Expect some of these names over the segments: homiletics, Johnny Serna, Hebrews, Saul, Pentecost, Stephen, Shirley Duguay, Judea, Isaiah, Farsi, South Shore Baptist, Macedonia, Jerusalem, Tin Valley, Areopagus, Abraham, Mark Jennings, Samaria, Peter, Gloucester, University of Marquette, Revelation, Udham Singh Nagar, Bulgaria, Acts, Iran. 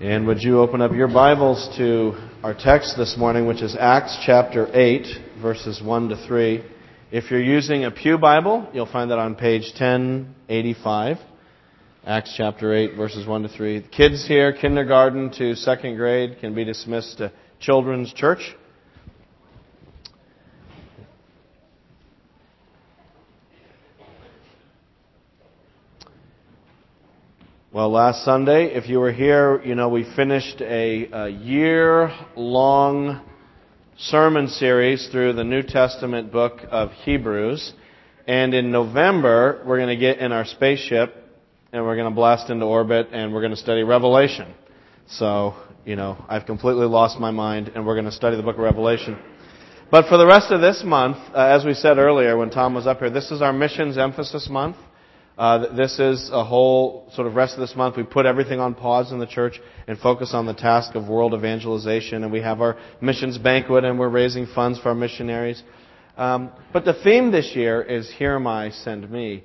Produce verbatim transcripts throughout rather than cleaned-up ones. And would you open up your Bibles to our text this morning, which is Acts chapter eight, verses one to three. If you're using a Pew Bible, you'll find that on page ten eighty-five. Acts chapter eight, verses one to three. The kids here, kindergarten to second grade, can be dismissed to Children's Church. Well, last Sunday, if you were here, you know, we finished a, a year-long sermon series through the New Testament book of Hebrews. And in November, we're going to get in our spaceship, and we're going to blast into orbit, and we're going to study Revelation. So, you know, I've completely lost my mind, and we're going to study the book of Revelation. But for the rest of this month, uh, as we said earlier when Tom was up here, this is our missions emphasis month. Uh, this is a whole sort of rest of this month. We put everything on pause in the church and focus on the task of world evangelization. And we have our missions banquet, and we're raising funds for our missionaries. Um, but the theme this year is Here Am I, Send Me.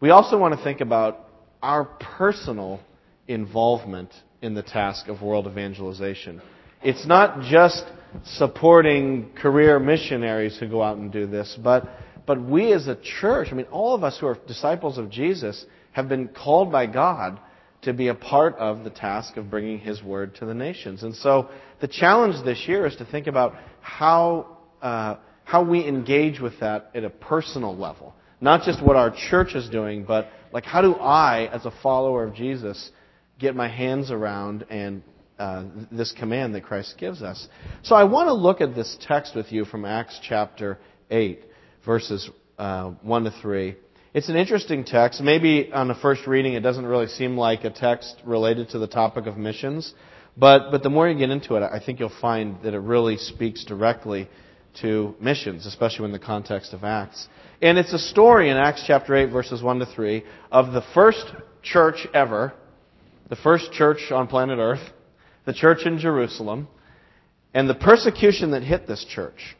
We also want to think about our personal involvement in the task of world evangelization. It's not just supporting career missionaries who go out and do this, but But we as a church, I mean, all of us who are disciples of Jesus have been called by God to be a part of the task of bringing His Word to the nations. And so the challenge this year is to think about how uh, how we engage with that at a personal level. Not just what our church is doing, but like how do I, as a follower of Jesus, get my hands around and uh, this command that Christ gives us. So I want to look at this text with you from Acts chapter eight. Verses uh, one to three. It's an interesting text. Maybe on the first reading it doesn't really seem like a text related to the topic of missions. But but the more you get into it, I think you'll find that it really speaks directly to missions, especially in the context of Acts. And it's a story in Acts chapter eight, verses one to three, of the first church ever, the first church on planet Earth, the church in Jerusalem, and the persecution that hit this church.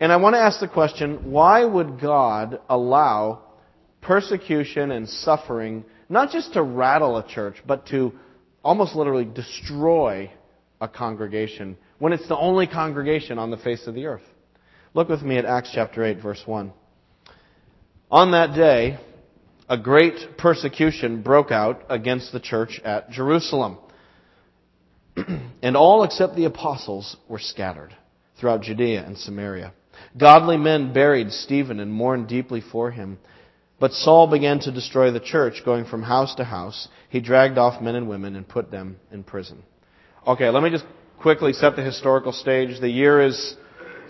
And I want to ask the question, why would God allow persecution and suffering, not just to rattle a church, but to almost literally destroy a congregation when it's the only congregation on the face of the earth? Look with me at Acts chapter eight, verse one. On that day, a great persecution broke out against the church at Jerusalem, and all except the apostles were scattered throughout Judea and Samaria. Godly men buried Stephen and mourned deeply for him. But Saul began to destroy the church, going from house to house. He dragged off men and women and put them in prison. Okay, let me just quickly set the historical stage. The year is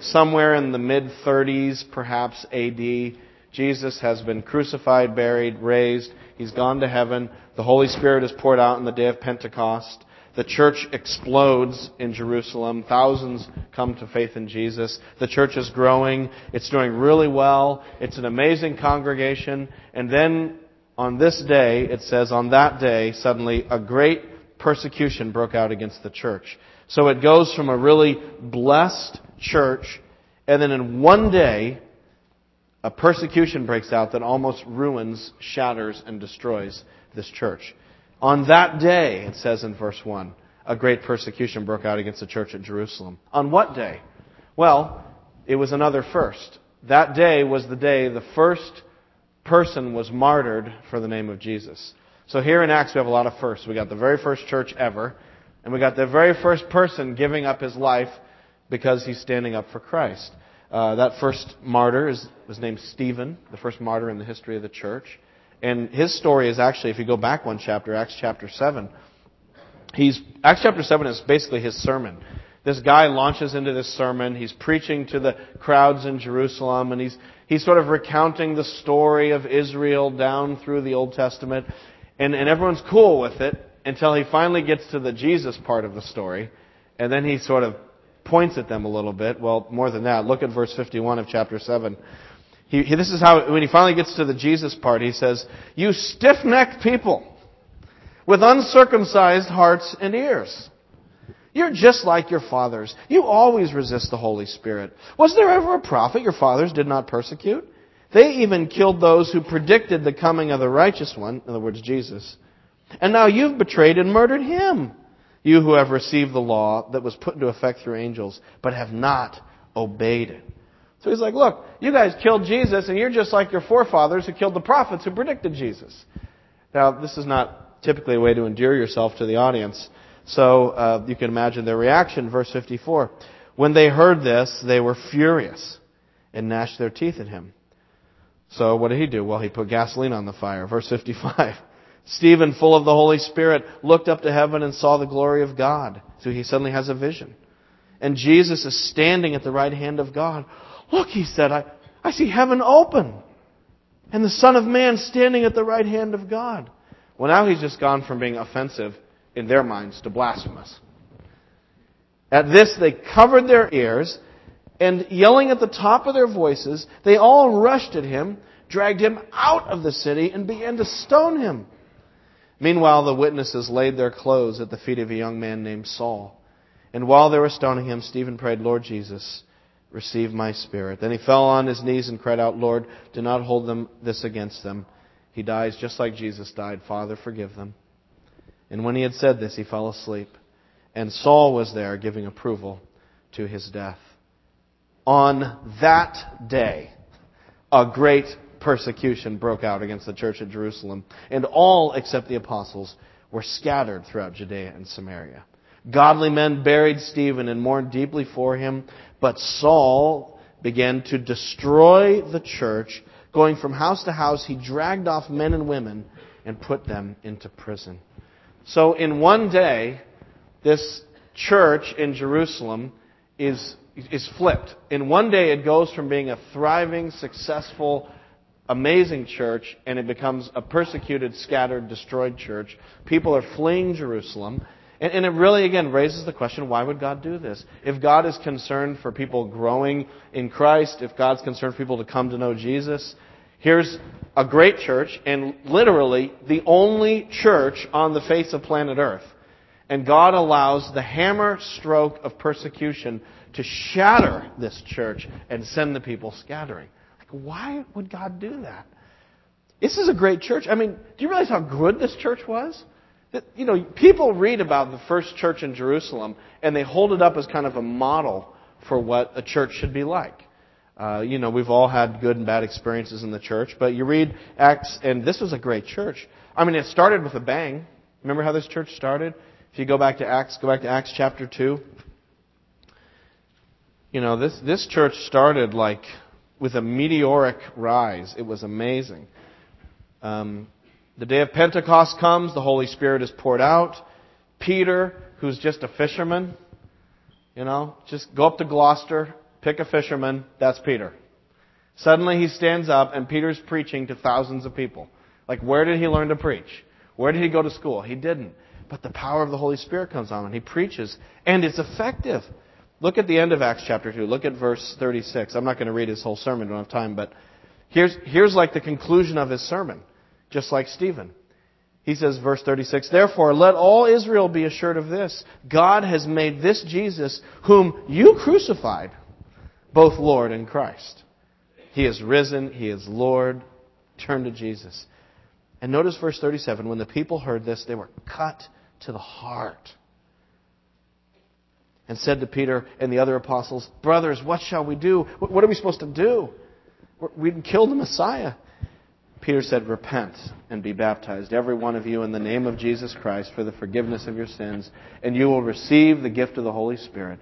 somewhere in the mid-thirties, perhaps A D. Jesus has been crucified, buried, raised. He's gone to heaven. The Holy Spirit is poured out on the day of Pentecost. The church explodes in Jerusalem. Thousands come to faith in Jesus. The church is growing. It's doing really well. It's an amazing congregation. And then on this day, it says, on that day, suddenly a great persecution broke out against the church. So it goes from a really blessed church, and then in one day, a persecution breaks out that almost ruins, shatters, and destroys this church. On that day, it says in verse one, a great persecution broke out against the church at Jerusalem. On what day? Well, it was another first. That day was the day the first person was martyred for the name of Jesus. So here in Acts, we have a lot of firsts. We got the very first church ever, and we got the very first person giving up his life because he's standing up for Christ. Uh, that first martyr is, was named Stephen, the first martyr in the history of the church. And his story is actually, if you go back one chapter, Acts chapter seven, he's Acts chapter seven is basically his sermon. This guy launches into this sermon. He's preaching to the crowds in Jerusalem, and he's he's sort of recounting the story of Israel down through the Old Testament, and and everyone's cool with it until he finally gets to the Jesus part of the story, and then he sort of points at them a little bit. Well, more than that, look at verse fifty-one of chapter seven. He, he, this is how, when he finally gets to the Jesus part, he says, "You stiff-necked people with uncircumcised hearts and ears. You're just like your fathers. You always resist the Holy Spirit. Was there ever a prophet your fathers did not persecute? They even killed those who predicted the coming of the righteous one," in other words, Jesus. "And now you've betrayed and murdered him. You who have received the law that was put into effect through angels, but have not obeyed it. So he's like, look, you guys killed Jesus, and you're just like your forefathers who killed the prophets who predicted Jesus. Now, this is not typically a way to endear yourself to the audience, so uh, you can imagine their reaction. Verse fifty-four, when they heard this, they were furious and gnashed their teeth at him. So what did he do? Well, he put gasoline on the fire. Verse fifty-five, Stephen, full of the Holy Spirit, looked up to heaven and saw the glory of God. So he suddenly has a vision. And Jesus is standing at the right hand of God. Look, he said, I, I see heaven open and the Son of Man standing at the right hand of God. Well, now he's just gone from being offensive in their minds to blasphemous. At this, they covered their ears, and yelling at the top of their voices, they all rushed at him, dragged him out of the city, and began to stone him. Meanwhile, the witnesses laid their clothes at the feet of a young man named Saul. And while they were stoning him, Stephen prayed, Lord Jesus, receive my spirit. Then he fell on his knees and cried out, Lord, do not hold them this against them. He dies just like Jesus died. Father, forgive them. And when he had said this, he fell asleep. And Saul was there giving approval to his death. On that day, a great persecution broke out against the church at Jerusalem, and all except the apostles were scattered throughout Judea and Samaria. Godly men buried Stephen and mourned deeply for him, but Saul began to destroy the church. Going from house to house, he dragged off men and women and put them into prison. So in one day, this church in Jerusalem is is flipped. In one day, it goes from being a thriving, successful, amazing church, and it becomes a persecuted, scattered, destroyed church. People are fleeing Jerusalem. And, and it really, again, raises the question, why would God do this? If God is concerned for people growing in Christ, if God's concerned for people to come to know Jesus, here's a great church, and literally the only church on the face of planet Earth. And God allows the hammer stroke of persecution to shatter this church and send the people scattering. Like, why would God do that? This is a great church. I mean, do you realize how good this church was? That, you know, people read about the first church in Jerusalem, and they hold it up as kind of a model for what a church should be like. Uh, you know, we've all had good and bad experiences in the church, but you read Acts, and this was a great church. I mean, it started with a bang. Remember how this church started? If you go back to Acts, go back to Acts chapter two. You know, this, this church started like with a meteoric rise. It was amazing. Um, the day of Pentecost comes. The Holy Spirit is poured out. Peter, who's just a fisherman, you know, just go up to Gloucester, pick a fisherman. That's Peter. Suddenly he stands up and Peter's preaching to thousands of people. Like, where did he learn to preach? Where did he go to school? He didn't. But the power of the Holy Spirit comes on and he preaches. And it's effective. Look at the end of Acts chapter two. Look at verse thirty-six. I'm not going to read his whole sermon. I don't have time. But here's, here's like the conclusion of his sermon, just like Stephen. He says, verse thirty-six, therefore, let all Israel be assured of this. God has made this Jesus, whom you crucified, both Lord and Christ. He is risen. He is Lord. Turn to Jesus. And notice verse thirty-seven. When the people heard this, they were cut to the heart, and said to Peter and the other apostles, brothers, what shall we do? What are we supposed to do? We killed the Messiah. Peter said, repent and be baptized, every one of you, in the name of Jesus Christ for the forgiveness of your sins, and you will receive the gift of the Holy Spirit.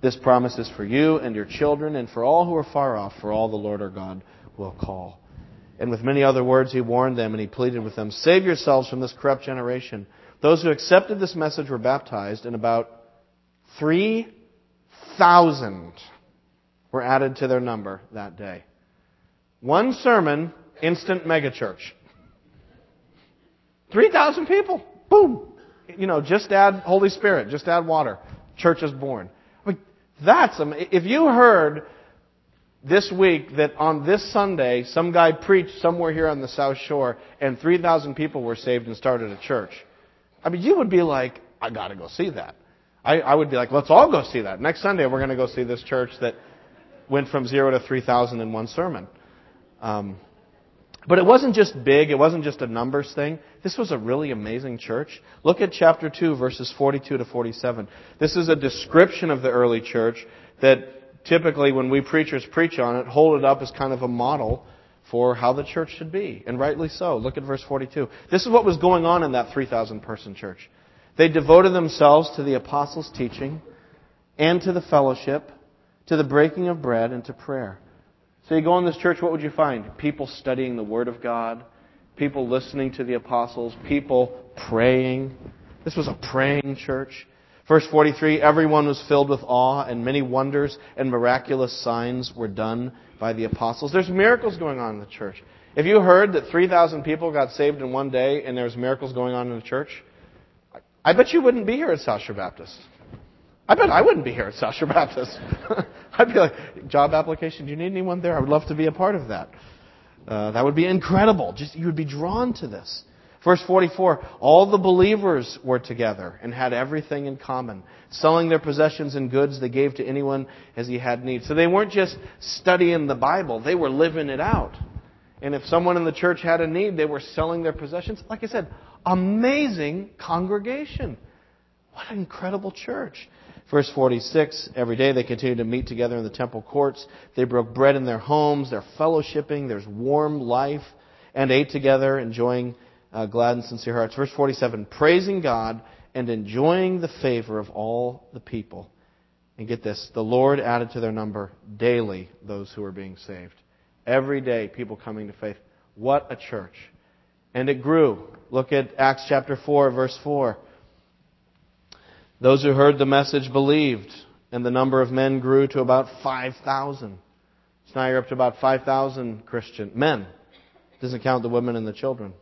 This promise is for you and your children and for all who are far off, for all the Lord our God will call. And with many other words he warned them, and he pleaded with them, save yourselves from this corrupt generation. Those who accepted this message were baptized, and about three thousand were added to their number that day. One sermon, instant megachurch. three thousand people. Boom. You know, just add Holy Spirit. Just add water. Church is born. I mean, that's amazing. If you heard this week that on this Sunday, some guy preached somewhere here on the South Shore and three thousand people were saved and started a church, I mean, you would be like, I got to go see that. I, I would be like, let's all go see that. Next Sunday, we're going to go see this church that went from zero to three thousand in one sermon. Um, But it wasn't just big. It wasn't just a numbers thing. This was a really amazing church. Look at chapter two, verses forty-two to forty-seven. This is a description of the early church that typically when we preachers preach on it, hold it up as kind of a model for how the church should be. And rightly so. Look at verse forty-two. This is what was going on in that three thousand person church. They devoted themselves to the apostles' teaching and to the fellowship, to the breaking of bread, and to prayer. So you go in this church, what would you find? People studying the Word of God, people listening to the apostles, people praying. This was a praying church. Verse forty-three, everyone was filled with awe, and many wonders and miraculous signs were done by the apostles. There's miracles going on in the church. If you heard that three thousand people got saved in one day and there's miracles going on in the church, I bet you wouldn't be here at South Shore Baptist. I bet I wouldn't be here at South Shore Baptist. I'd be like, job application, do you need anyone there? I would love to be a part of that. Uh, that would be incredible. Just you would be drawn to this. Verse forty-four, all the believers were together and had everything in common, selling their possessions and goods they gave to anyone as he had need. So they weren't just studying the Bible. They were living it out. And if someone in the church had a need, they were selling their possessions. Like I said, amazing congregation. What an incredible church. Verse forty-six, every day they continued to meet together in the temple courts. They broke bread in their homes. They're fellowshipping. There's warm life. And ate together, enjoying uh, glad and sincere hearts. Verse forty-seven, praising God and enjoying the favor of all the people. And get this, the Lord added to their number daily those who were being saved. Every day, people coming to faith. What a church. And it grew. Look at Acts chapter four, verse four. Those who heard the message believed, and the number of men grew to about five thousand. So now you're up to about five thousand Christian men. Doesn't count the women and the children.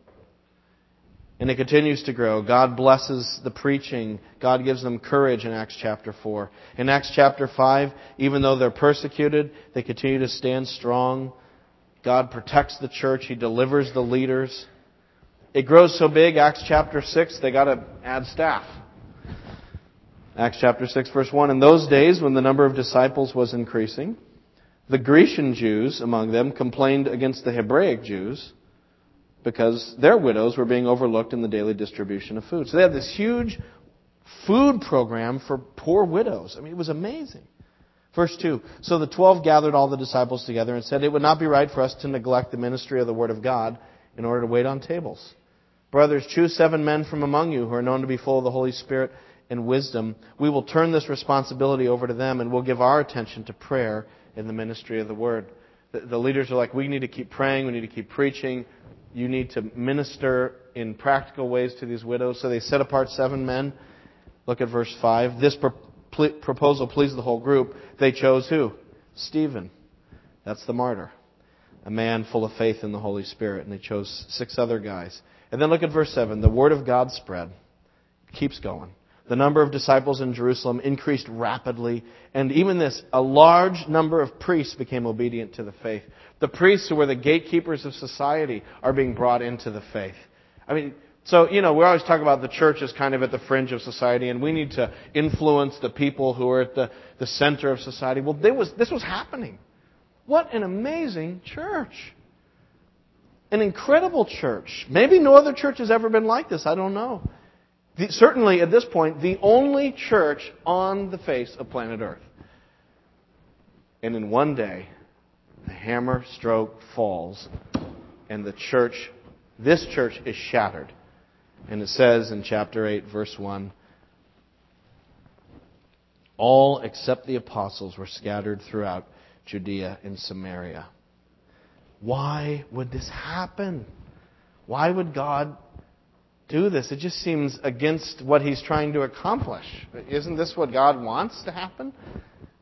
And it continues to grow. God blesses the preaching. God gives them courage in Acts chapter four. In Acts chapter five, even though they're persecuted, they continue to stand strong. God protects the church. He delivers the leaders. It grows so big, Acts chapter six, they got to add staff. Acts chapter six, verse one, in those days when the number of disciples was increasing, the Grecian Jews among them complained against the Hebraic Jews because their widows were being overlooked in the daily distribution of food. So they had this huge food program for poor widows. I mean, it was amazing. Verse two, so the twelve gathered all the disciples together and said, it would not be right for us to neglect the ministry of the Word of God in order to wait on tables. Brothers, choose seven men from among you who are known to be full of the Holy Spirit and wisdom. We will turn this responsibility over to them, and we'll give our attention to prayer and the ministry of the Word. The, the leaders are like, we need to keep praying, we need to keep preaching, you need to minister in practical ways to these widows. So they set apart seven men. Look at verse five. This pro- pl- proposal pleased the whole group. They chose who? Stephen. That's the martyr. A man full of faith in the Holy Spirit. And they chose six other guys. And then look at verse seven. The Word of God spread. Keeps going. The number of disciples in Jerusalem increased rapidly. And even this, a large number of priests became obedient to the faith. The priests who were the gatekeepers of society are being brought into the faith. I mean, so, you know, we always talk about the church as kind of at the fringe of society, and we need to influence the people who are at the, the center of society. Well, there was, this was happening. What an amazing church. An incredible church. Maybe no other church has ever been like this. I don't know. The, certainly, at this point, the only church on the face of planet Earth. And in one day, the hammer stroke falls, and the church, this church is shattered. And it says in chapter eight, verse one, all except the apostles were scattered throughout Judea and Samaria. Why would this happen? Why would God do this? It just seems against what He's trying to accomplish. Isn't this what God wants to happen?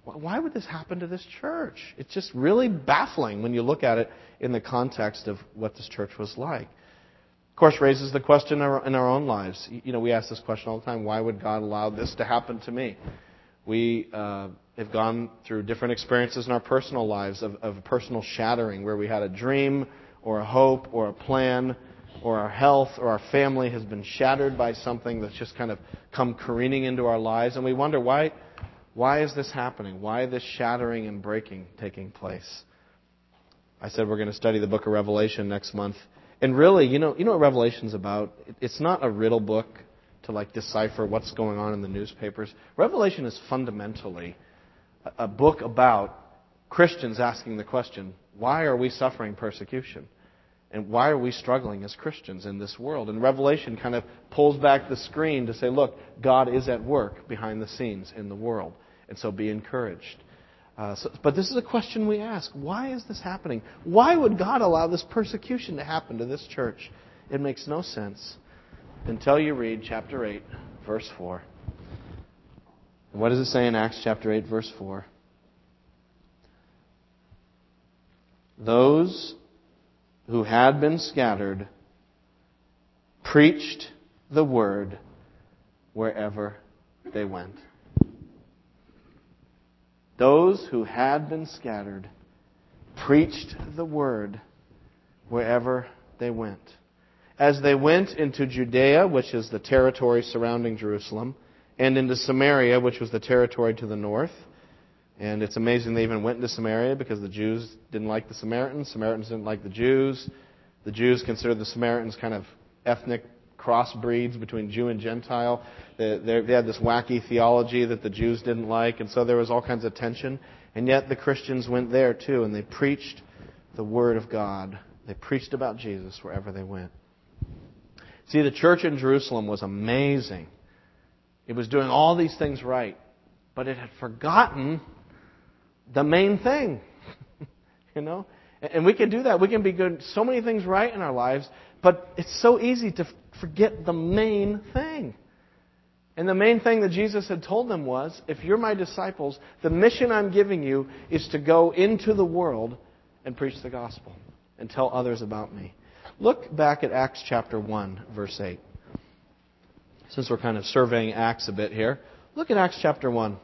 Why would this happen to this church? It's just really baffling when you look at it in the context of what this church was like. Of course, raises the question in our own lives. You know, we ask this question all the time. Why would God allow this to happen to me? We uh, have gone through different experiences in our personal lives of, of personal shattering where we had a dream or a hope or a plan, or our health or our family has been shattered by something that's just kind of come careening into our lives. And we wonder, why why is this happening? Why is this shattering and breaking taking place? I said we're going to study the book of Revelation next month. And really, you know, you know what Revelation's about? It's not a riddle book to like decipher what's going on in the newspapers. Revelation is fundamentally a book about Christians asking the question, why are we suffering persecution? And why are we struggling as Christians in this world? And Revelation kind of pulls back the screen to say, look, God is at work behind the scenes in the world. And so be encouraged. Uh, so, but this is a question we ask. Why is this happening? Why would God allow this persecution to happen to this church? It makes no sense until you read chapter eight, verse four. What does it say in Acts chapter eight, verse four? Those who had been scattered preached the word wherever they went. Those who had been scattered preached the word wherever they went. As they went into Judea, which is the territory surrounding Jerusalem, and into Samaria, which was the territory to the north. And it's amazing they even went into Samaria because the Jews didn't like the Samaritans. Samaritans didn't like the Jews. The Jews considered the Samaritans kind of ethnic crossbreeds between Jew and Gentile. They, they had this wacky theology that the Jews didn't like. And so there was all kinds of tension. And yet the Christians went there too. And they preached the Word of God. They preached about Jesus wherever they went. See, the church in Jerusalem was amazing. It was doing all these things right. But it had forgotten the main thing, you know, and we can do that. We can be good so many things right in our lives, but it's so easy to forget the main thing. And the main thing that Jesus had told them was, if you're my disciples, the mission I'm giving you is to go into the world and preach the gospel and tell others about me. Look back at Acts chapter one, verse eight. Since we're kind of surveying Acts a bit here, look at Acts chapter one.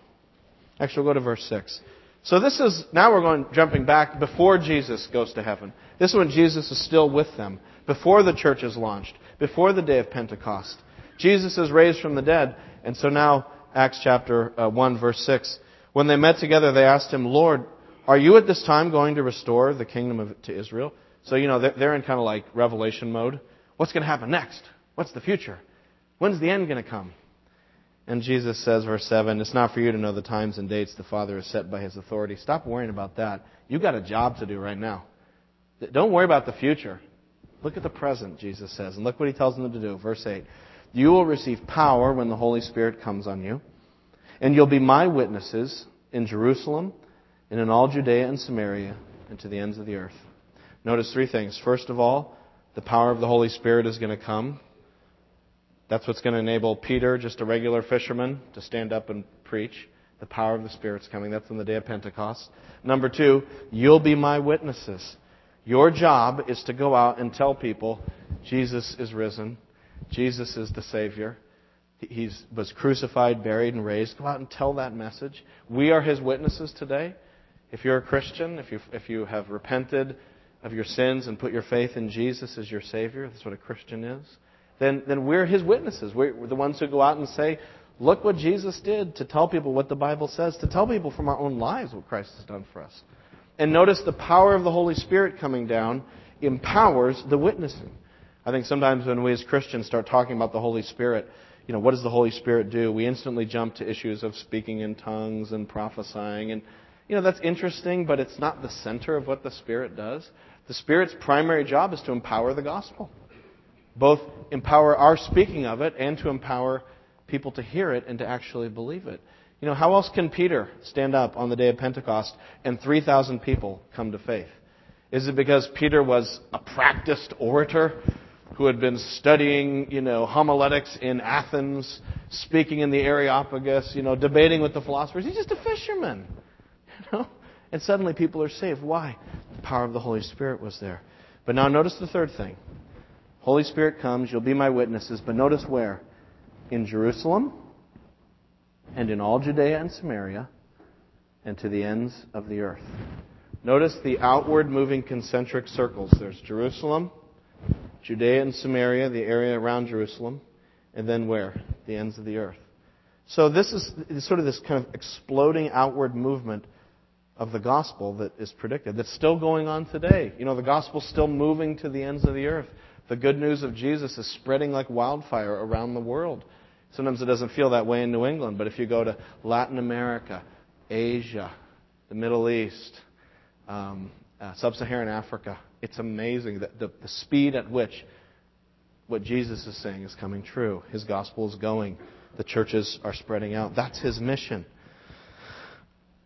Actually, we'll go to verse six. So this is, now we're going jumping back before Jesus goes to heaven. This is when Jesus is still with them, before the church is launched, before the day of Pentecost. Jesus is raised from the dead. And so now, Acts chapter one, verse six. When they met together, they asked him, Lord, are you at this time going to restore the kingdom of, to Israel? So, you know, they're in kind of like Revelation mode. What's going to happen next? What's the future? When's the end going to come? And Jesus says, verse seven, it's not for you to know the times and dates the Father has set by His authority. Stop worrying about that. You've got a job to do right now. Don't worry about the future. Look at the present, Jesus says. And look what He tells them to do. Verse eight, you will receive power when the Holy Spirit comes on you. And you'll be my witnesses in Jerusalem and in all Judea and Samaria and to the ends of the earth. Notice three things. First of all, the power of the Holy Spirit is going to come. That's what's going to enable Peter, just a regular fisherman, to stand up and preach. The power of the Spirit's coming. That's on the day of Pentecost. Number two, you'll be my witnesses. Your job is to go out and tell people Jesus is risen. Jesus is the Savior. He was crucified, buried, and raised. Go out and tell that message. We are His witnesses today. If you're a Christian, if you if you have repented of your sins and put your faith in Jesus as your Savior, that's what a Christian is. Then, then we're His witnesses. We're the ones who go out and say, look what Jesus did, to tell people what the Bible says, to tell people from our own lives what Christ has done for us. And notice the power of the Holy Spirit coming down empowers the witnessing. I think sometimes when we as Christians start talking about the Holy Spirit, you know, what does the Holy Spirit do? We instantly jump to issues of speaking in tongues and prophesying. And, you know, that's interesting, but it's not the center of what the Spirit does. The Spirit's primary job is to empower the gospel. Both empower our speaking of it and to empower people to hear it and to actually believe it. You know, how else can Peter stand up on the day of Pentecost and three thousand people come to faith? Is it because Peter was a practiced orator who had been studying, you know, homiletics in Athens, speaking in the Areopagus, you know, debating with the philosophers? He's just a fisherman, you know? And suddenly people are saved. Why? The power of the Holy Spirit was there. But now notice the third thing. Holy Spirit comes, you'll be my witnesses, but notice where? In Jerusalem and in all Judea and Samaria and to the ends of the earth. Notice the outward moving concentric circles. There's Jerusalem, Judea and Samaria, the area around Jerusalem, and then where? The ends of the earth. So this is sort of this kind of exploding outward movement of the gospel that is predicted, that's still going on today. You know, the gospel's still moving to the ends of the earth. The good news of Jesus is spreading like wildfire around the world. Sometimes it doesn't feel that way in New England, but if you go to Latin America, Asia, the Middle East, um, uh, Sub-Saharan Africa, it's amazing that the, the speed at which what Jesus is saying is coming true. His gospel is going. The churches are spreading out. That's His mission.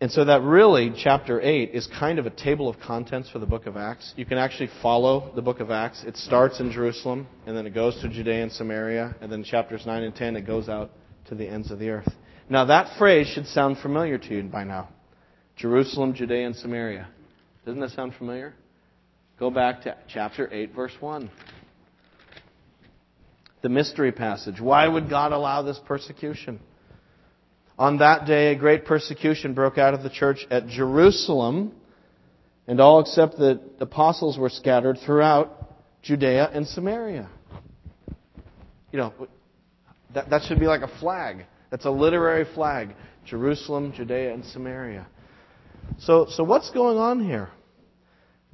And so that really, chapter eight, is kind of a table of contents for the book of Acts. You can actually follow the book of Acts. It starts in Jerusalem, and then it goes to Judea and Samaria, and then chapters nine and ten, it goes out to the ends of the earth. Now that phrase should sound familiar to you by now. Jerusalem, Judea, and Samaria. Doesn't that sound familiar? Go back to chapter eight, verse one. The mystery passage. Why would God allow this persecution? On that day, a great persecution broke out of the church at Jerusalem, and all except the apostles were scattered throughout Judea and Samaria. You know, that, that should be like a flag. That's a literary flag. Jerusalem, Judea, and Samaria. So, so what's going on here?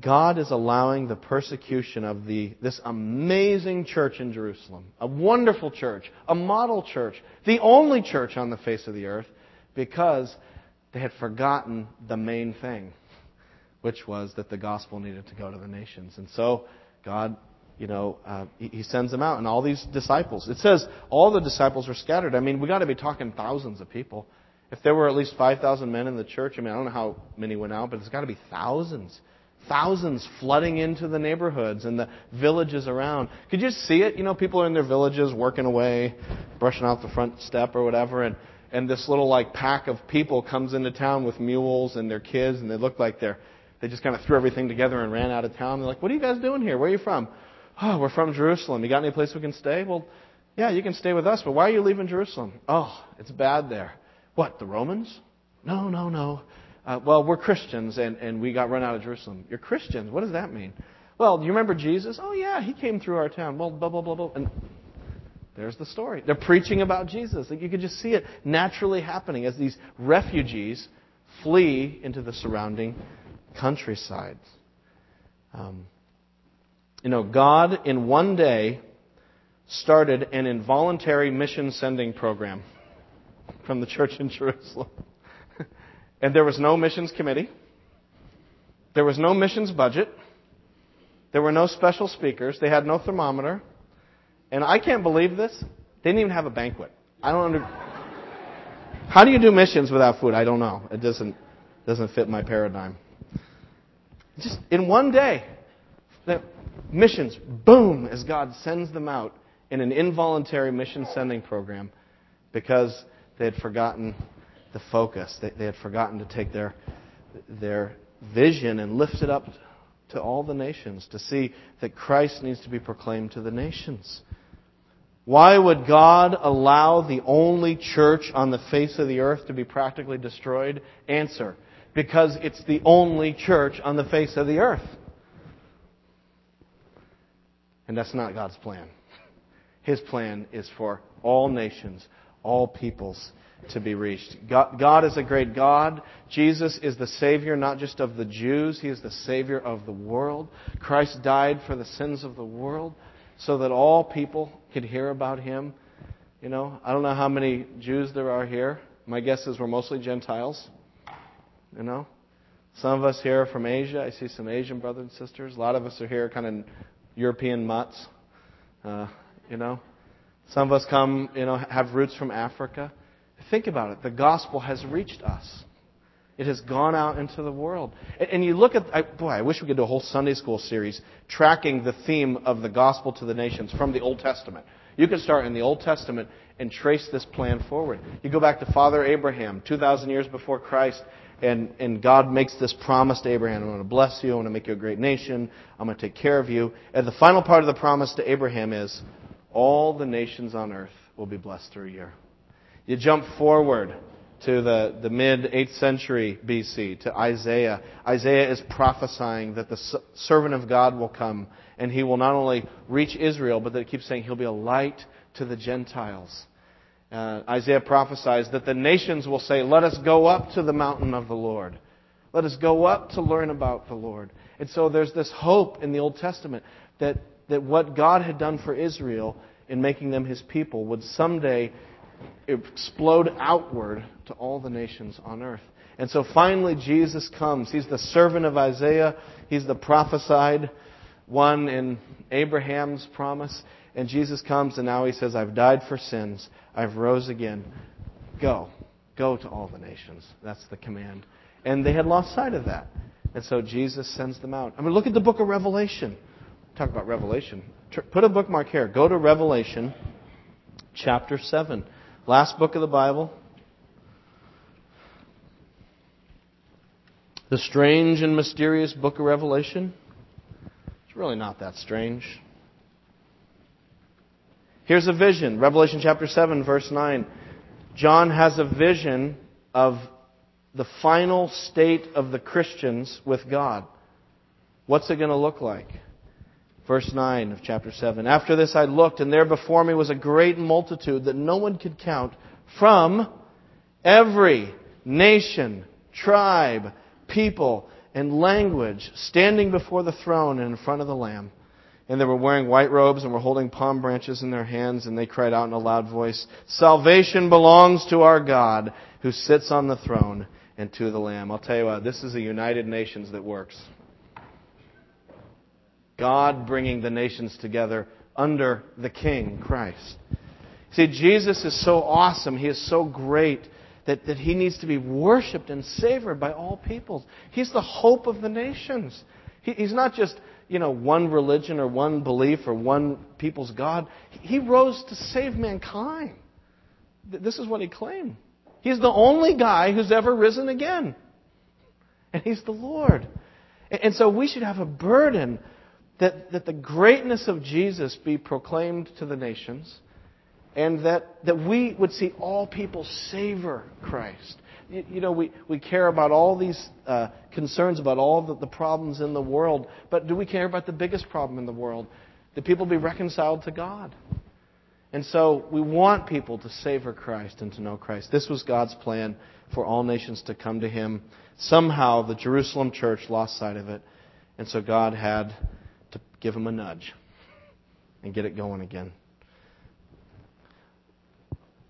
God is allowing the persecution of the this amazing church in Jerusalem, a wonderful church, a model church, the only church on the face of the earth, because they had forgotten the main thing, which was that the gospel needed to go to the nations. And so God, you know, uh, he, he sends them out, and all these disciples. It says all the disciples were scattered. I mean, we got to be talking thousands of people. If there were at least five thousand men in the church, I mean, I don't know how many went out, but it's got to be thousands. Thousands flooding into the neighborhoods and the villages around. Could you see it? You know, people are in their villages working away, brushing out the front step or whatever, and, and this little like pack of people comes into town with mules and their kids, and they look like they're they just kind of threw everything together and ran out of town. They're like, "What are you guys doing here? Where are you from?" "Oh, we're from Jerusalem." "You got any place we can stay?" "Well, yeah, you can stay with us, but why are you leaving Jerusalem?" "Oh, it's bad there." "What, the Romans?" "No, no, no. Uh, well, we're Christians, and, and we got run out of Jerusalem." "You're Christians? What does that mean?" "Well, do you remember Jesus?" "Oh, yeah, he came through our town." Well, blah, blah, blah, blah. And there's the story. They're preaching about Jesus. Like, you could just see it naturally happening as these refugees flee into the surrounding countryside. Um, you know, God, in one day, started an involuntary mission-sending program from the church in Jerusalem. And there was no missions committee. There was no missions budget. There were no special speakers. They had no thermometer. And I can't believe this. They didn't even have a banquet. I don't under... How do you do missions without food? I don't know. It doesn't doesn't fit my paradigm. Just in one day, the missions, boom, as God sends them out in an involuntary mission sending program because they had forgotten the focus. They, they had forgotten to take their their vision and lift it up to all the nations, to see that Christ needs to be proclaimed to the nations. Why would God allow the only church on the face of the earth to be practically destroyed? Answer, because it's the only church on the face of the earth. And that's not God's plan. His plan is for all nations, all peoples, to be reached. God, God is a great God. Jesus is the Savior not just of the Jews. He is the Savior of the world. Christ died for the sins of the world so that all people could hear about Him. You know, I don't know how many Jews there are here. My guess is we're mostly Gentiles. You know, some of us here are from Asia. I see some Asian brothers and sisters. A lot of us are here kind of European mutts. Uh, you know, some of us come, you know, have roots from Africa. Think about it. The gospel has reached us. It has gone out into the world. And you look at... I, boy, I wish we could do a whole Sunday school series tracking the theme of the gospel to the nations from the Old Testament. You could start in the Old Testament and trace this plan forward. You go back to Father Abraham, two thousand years before Christ, and, and God makes this promise to Abraham. I'm going to bless you. I'm going to make you a great nation. I'm going to take care of you. And the final part of the promise to Abraham is, all the nations on earth will be blessed through you. You jump forward to the, the mid-eighth century B C, to Isaiah. Isaiah is prophesying that the servant of God will come, and he will not only reach Israel, but that it keeps saying he'll be a light to the Gentiles. Uh, Isaiah prophesies that the nations will say, "Let us go up to the mountain of the Lord. Let us go up to learn about the Lord. And so there's this hope in the Old Testament that, that what God had done for Israel in making them His people would someday explode outward to all the nations on earth. And so finally Jesus comes. He's the servant of Isaiah. He's the prophesied one in Abraham's promise. And Jesus comes and now He says, I've died for sins. I've rose again. Go. Go to all the nations. That's the command. And they had lost sight of that. And so Jesus sends them out. I mean, look at the book of Revelation. Talk about Revelation. Put a bookmark here. Go to Revelation chapter seven. Last book of the Bible. The strange and mysterious book of Revelation. It's really not that strange. Here's a vision. Revelation chapter seven, verse nine. John has a vision of the final state of the Christians with God. What's it going to look like? Verse nine of chapter seven. After this I looked, and there before me was a great multitude that no one could count, from every nation, tribe, people, and language, standing before the throne and in front of the Lamb. And they were wearing white robes and were holding palm branches in their hands, and they cried out in a loud voice, Salvation belongs to our God who sits on the throne and to the Lamb. I'll tell you what, this is a United Nations that works. God bringing the nations together under the King, Christ. See, Jesus is so awesome. He is so great that, that He needs to be worshipped and savored by all peoples. He's the hope of the nations. He, he's not just, you know, one religion or one belief or one people's God. He rose to save mankind. This is what He claimed. He's the only guy who's ever risen again. And He's the Lord. And so we should have a burden that, that the greatness of Jesus be proclaimed to the nations, and that, that we would see all people savor Christ. You, you know, we, we care about all these uh, concerns about all the, the problems in the world, but do we care about the biggest problem in the world? That people be reconciled to God. And so we want people to savor Christ and to know Christ. This was God's plan for all nations to come to Him. Somehow the Jerusalem church lost sight of it, and so God had to give them a nudge and get it going again.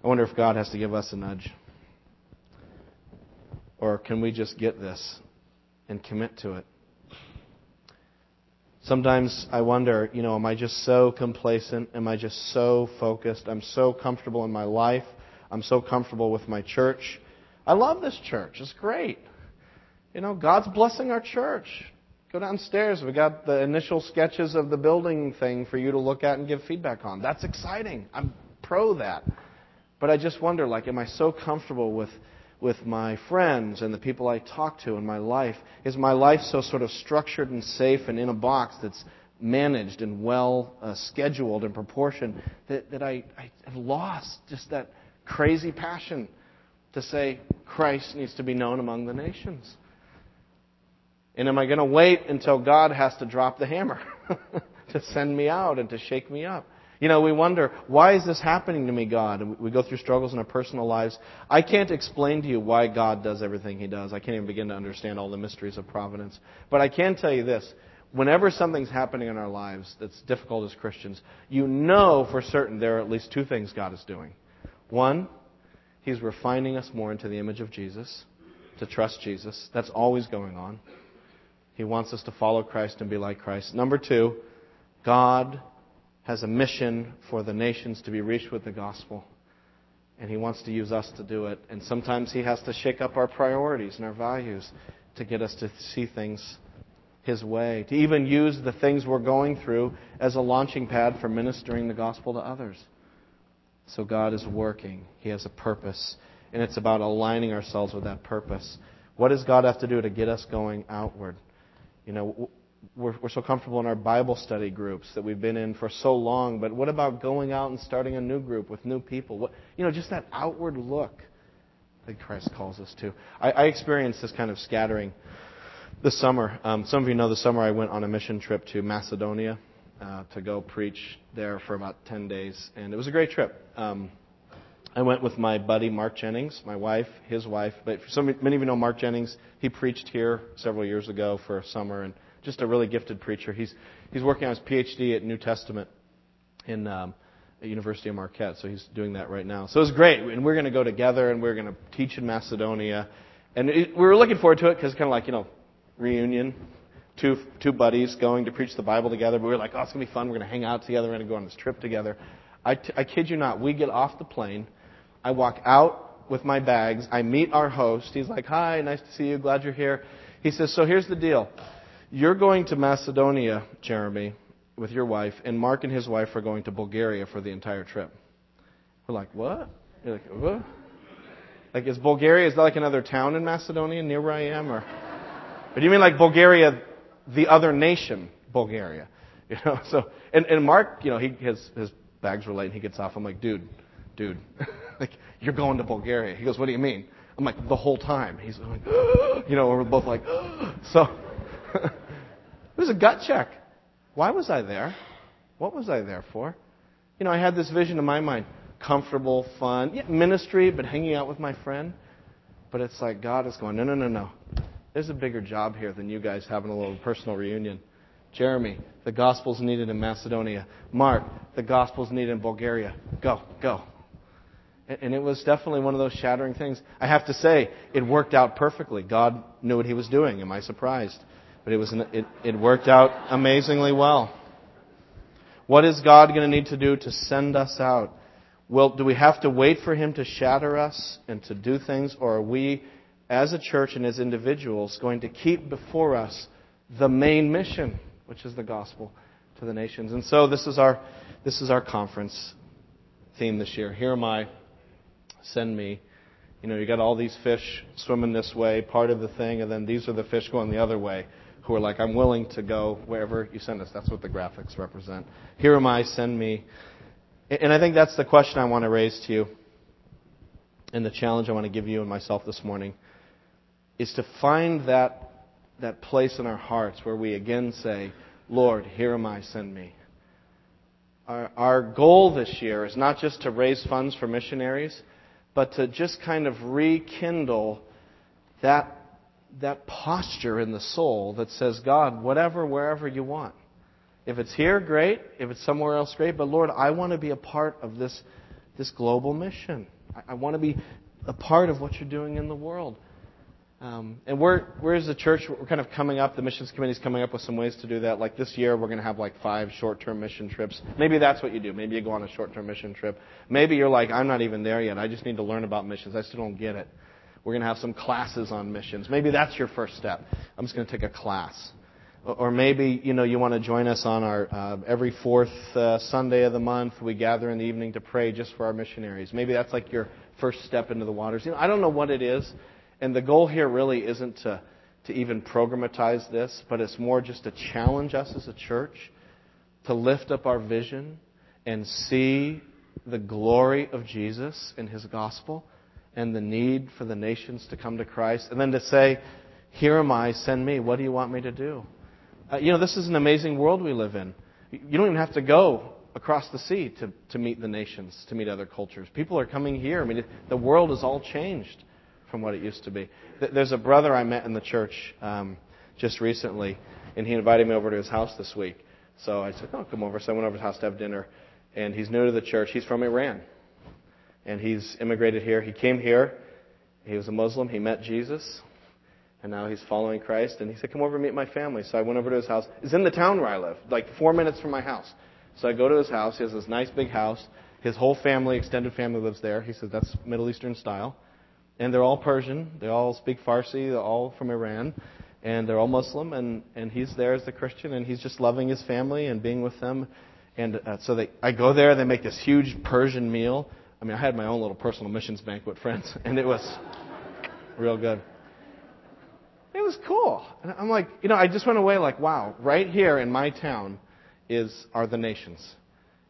I wonder if God has to give us a nudge. Or can we just get this and commit to it? Sometimes I wonder, you know, am I just so complacent? Am I just so focused? I'm so comfortable in my life. I'm so comfortable with my church. I love this church. It's great. You know, God's blessing our church. Go downstairs. We got the initial sketches of the building thing for you to look at and give feedback on. That's exciting. I'm pro that. But I just wonder, like, am I so comfortable with, with my friends and the people I talk to in my life? Is my life so sort of structured and safe and in a box that's managed and well uh, scheduled and proportioned that, that I, I have lost just that crazy passion to say Christ needs to be known among the nations? And am I going to wait until God has to drop the hammer to send me out and to shake me up? You know, we wonder, why is this happening to me, God? And we go through struggles in our personal lives. I can't explain to you why God does everything He does. I can't even begin to understand all the mysteries of providence. But I can tell you this. Whenever something's happening in our lives that's difficult as Christians, you know for certain there are at least two things God is doing. One, He's refining us more into the image of Jesus, to trust Jesus. That's always going on. He wants us to follow Christ and be like Christ. Number two, God has a mission for the nations to be reached with the gospel. And He wants to use us to do it. And sometimes He has to shake up our priorities and our values to get us to see things His way, to even use the things we're going through as a launching pad for ministering the gospel to others. So God is working. He has a purpose. And it's about aligning ourselves with that purpose. What does God have to do to get us going outward? You know, We're, we're so comfortable in our Bible study groups that we've been in for so long, but what about going out and starting a new group with new people? What, you know, just that outward look that Christ calls us to. I, I experienced this kind of scattering this summer. Um, some of you know this summer I went on a mission trip to Macedonia uh, to go preach there for about ten days, and it was a great trip. Um, I went with my buddy Mark Jennings, my wife, his wife. But for some, many of you know Mark Jennings. He preached here several years ago for a summer, and just a really gifted preacher. He's he's working on his P H D at New Testament in um, at University of Marquette, so he's doing that right now. So it's great, and we're going to go together, and we're going to teach in Macedonia, and it, we were looking forward to it because kind of like you know reunion, two two buddies going to preach the Bible together. But we were like, oh, it's going to be fun. We're going to hang out together. We're going to go on this trip together. I, t- I kid you not, we get off the plane. I walk out with my bags. I meet our host. He's like, hi, nice to see you. Glad you're here. He says, so here's the deal. You're going to Macedonia, Jeremy, with your wife, and Mark and his wife are going to Bulgaria for the entire trip. We're like, what? You're like, what? Like, is Bulgaria, is that like another town in Macedonia near where I am? Or, or do you mean like Bulgaria, the other nation, Bulgaria? You know, so, and, and Mark, you know, he his, his bags were late, and he gets off. I'm like, dude, dude. Like, you're going to Bulgaria. He goes, what do you mean? I'm like, the whole time. He's like, oh. You know, we're both like, oh. So it was a gut check. Why was I there? What was I there for? You know, I had this vision in my mind. Comfortable, fun, yeah, ministry, but hanging out with my friend. But it's like God is going, no, no, no, no. There's a bigger job here than you guys having a little personal reunion. Jeremy, the gospel's needed in Macedonia. Mark, the gospel's needed in Bulgaria. Go, go. And it was definitely one of those shattering things. I have to say, it worked out perfectly. God knew what He was doing. Am I surprised? But it was an, it, it worked out amazingly well. What is God going to need to do to send us out? Well, do we have to wait for Him to shatter us and to do things? Or are we, as a church and as individuals, going to keep before us the main mission, which is the gospel to the nations? And so this is our this is our conference theme this year. Here am I. Send me. You know, you got all these fish swimming this way, part of the thing, and then these are the fish going the other way, who are like, I'm willing to go wherever you send us. That's what the graphics represent. Here am I, send me. And I think that's the question I want to raise to you, and the challenge I want to give you and myself this morning, is to find that that place in our hearts where we again say, Lord, here am I, send me. Our, our goal this year is not just to raise funds for missionaries, but to just kind of rekindle that that posture in the soul that says, God, whatever, wherever you want. If it's here, great. If it's somewhere else, great. But Lord, I want to be a part of this, this global mission. I, I want to be a part of what you're doing in the world. Um, and we're, we're as a church, we're kind of coming up, the missions committee is coming up with some ways to do that. Like this year, we're going to have like five short-term mission trips. Maybe that's what you do. Maybe you go on a short-term mission trip. Maybe you're like, I'm not even there yet. I just need to learn about missions. I still don't get it. We're going to have some classes on missions. Maybe that's your first step. I'm just going to take a class. Or maybe, you know, you want to join us on our, uh, every fourth uh, Sunday of the month, we gather in the evening to pray just for our missionaries. Maybe that's like your first step into the waters. You know, I don't know what it is. And the goal here really isn't to, to even programatize this, but it's more just to challenge us as a church to lift up our vision and see the glory of Jesus and His gospel and the need for the nations to come to Christ. And then to say, here am I, send me. What do you want me to do? Uh, you know, this is an amazing world we live in. You don't even have to go across the sea to, to meet the nations, to meet other cultures. People are coming here. I mean, the world is all changed from what it used to be. There's a brother I met in the church um, just recently, and he invited me over to his house this week. So I said, oh, come over. So I went over to his house to have dinner, and he's new to the church. He's from Iran, and he's immigrated here. He came here. He was a Muslim. He met Jesus, and now he's following Christ. And he said, come over and meet my family. So I went over to his house. It's in the town where I live, like four minutes from my house. So I go to his house. He has this nice big house. His whole family, extended family, lives there. He says, that's Middle Eastern style. And they're all Persian. They all speak Farsi. They're all from Iran. And they're all Muslim. And, and he's there as the Christian. And he's just loving his family and being with them. And uh, so they, I go there. They make this huge Persian meal. I mean, I had my own little personal missions banquet, friends. And it was real good. It was cool. And I'm like, you know, I just went away like, wow, right here in my town is are the nations.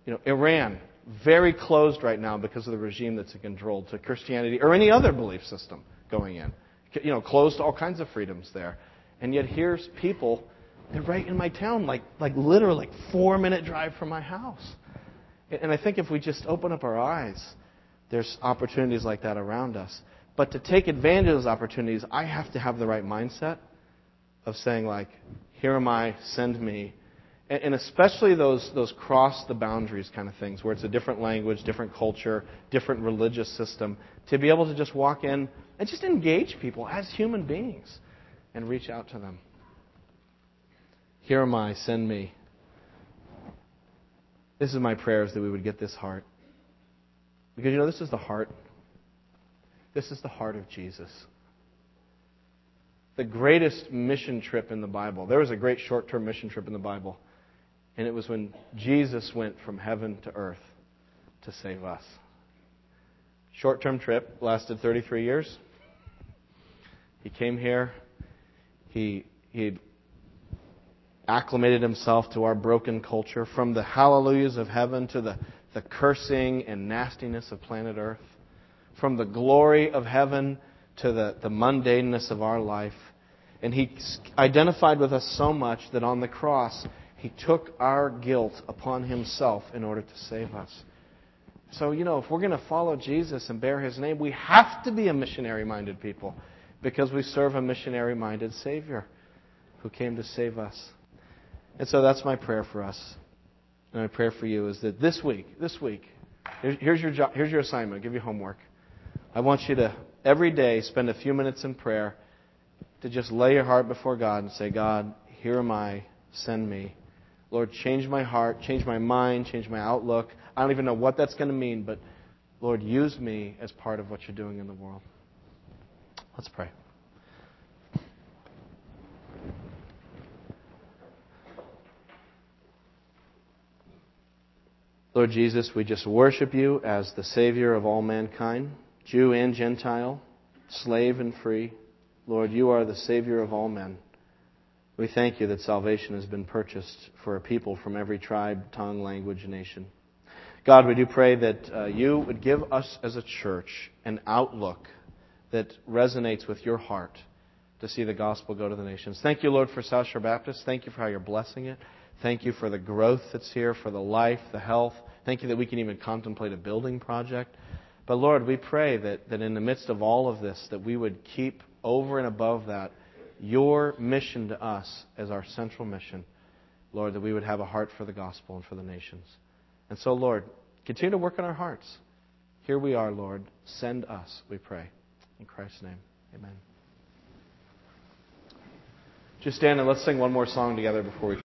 You know, Iran. Very closed right now because of the regime that's in control to Christianity or any other belief system going in. You know, closed to all kinds of freedoms there. And yet here's people, they're right in my town, like like literally like four minute drive from my house. And I think if we just open up our eyes There's opportunities like that around us. But to take advantage of those opportunities, I have to have the right mindset of saying, like, here am I, send me. And, and especially those those cross the boundaries kind of things, where it's a different language, different culture, different religious system, to be able to just walk in and just engage people as human beings and reach out to them. Here am I, send me. This is my prayers, that we would get this heart. Because, you know, this is the heart. This is the heart of Jesus. The greatest mission trip in the Bible. There was a great short-term mission trip in the Bible. And it was when Jesus went from heaven to earth to save us. Short-term trip lasted thirty-three years. He came here. He he acclimated himself to our broken culture, from the hallelujahs of heaven to the, the cursing and nastiness of planet Earth. From the glory of heaven to the, the mundaneness of our life. And He identified with us so much that on the cross, He took our guilt upon Himself in order to save us. So, you know, if we're going to follow Jesus and bear His name, we have to be a missionary-minded people, because we serve a missionary-minded Savior who came to save us. And so that's my prayer for us. And my prayer for you is that this week, this week, here's your job, here's your assignment. I'll give you homework. I want you to, every day, spend a few minutes in prayer to just lay your heart before God and say, God, here am I, send me. Lord, change my heart, change my mind, change my outlook. I don't even know what that's going to mean, but Lord, use me as part of what you're doing in the world. Let's pray. Lord Jesus, we just worship you as the Savior of all mankind. Jew and Gentile, slave and free, Lord, you are the Savior of all men. We thank you that salvation has been purchased for a people from every tribe, tongue, language, and nation. God, we do pray that uh, you would give us as a church an outlook that resonates with your heart to see the gospel go to the nations. Thank you, Lord, for South Shore Baptist. Thank you for how you're blessing it. Thank you for the growth that's here, for the life, the health. Thank you that we can even contemplate a building project. But Lord, we pray that, that in the midst of all of this, that we would keep over and above that your mission to us as our central mission. Lord, that we would have a heart for the gospel and for the nations. And so, Lord, continue to work in our hearts. Here we are, Lord. Send us, we pray. In Christ's name, amen. Just stand and let's sing one more song together before we...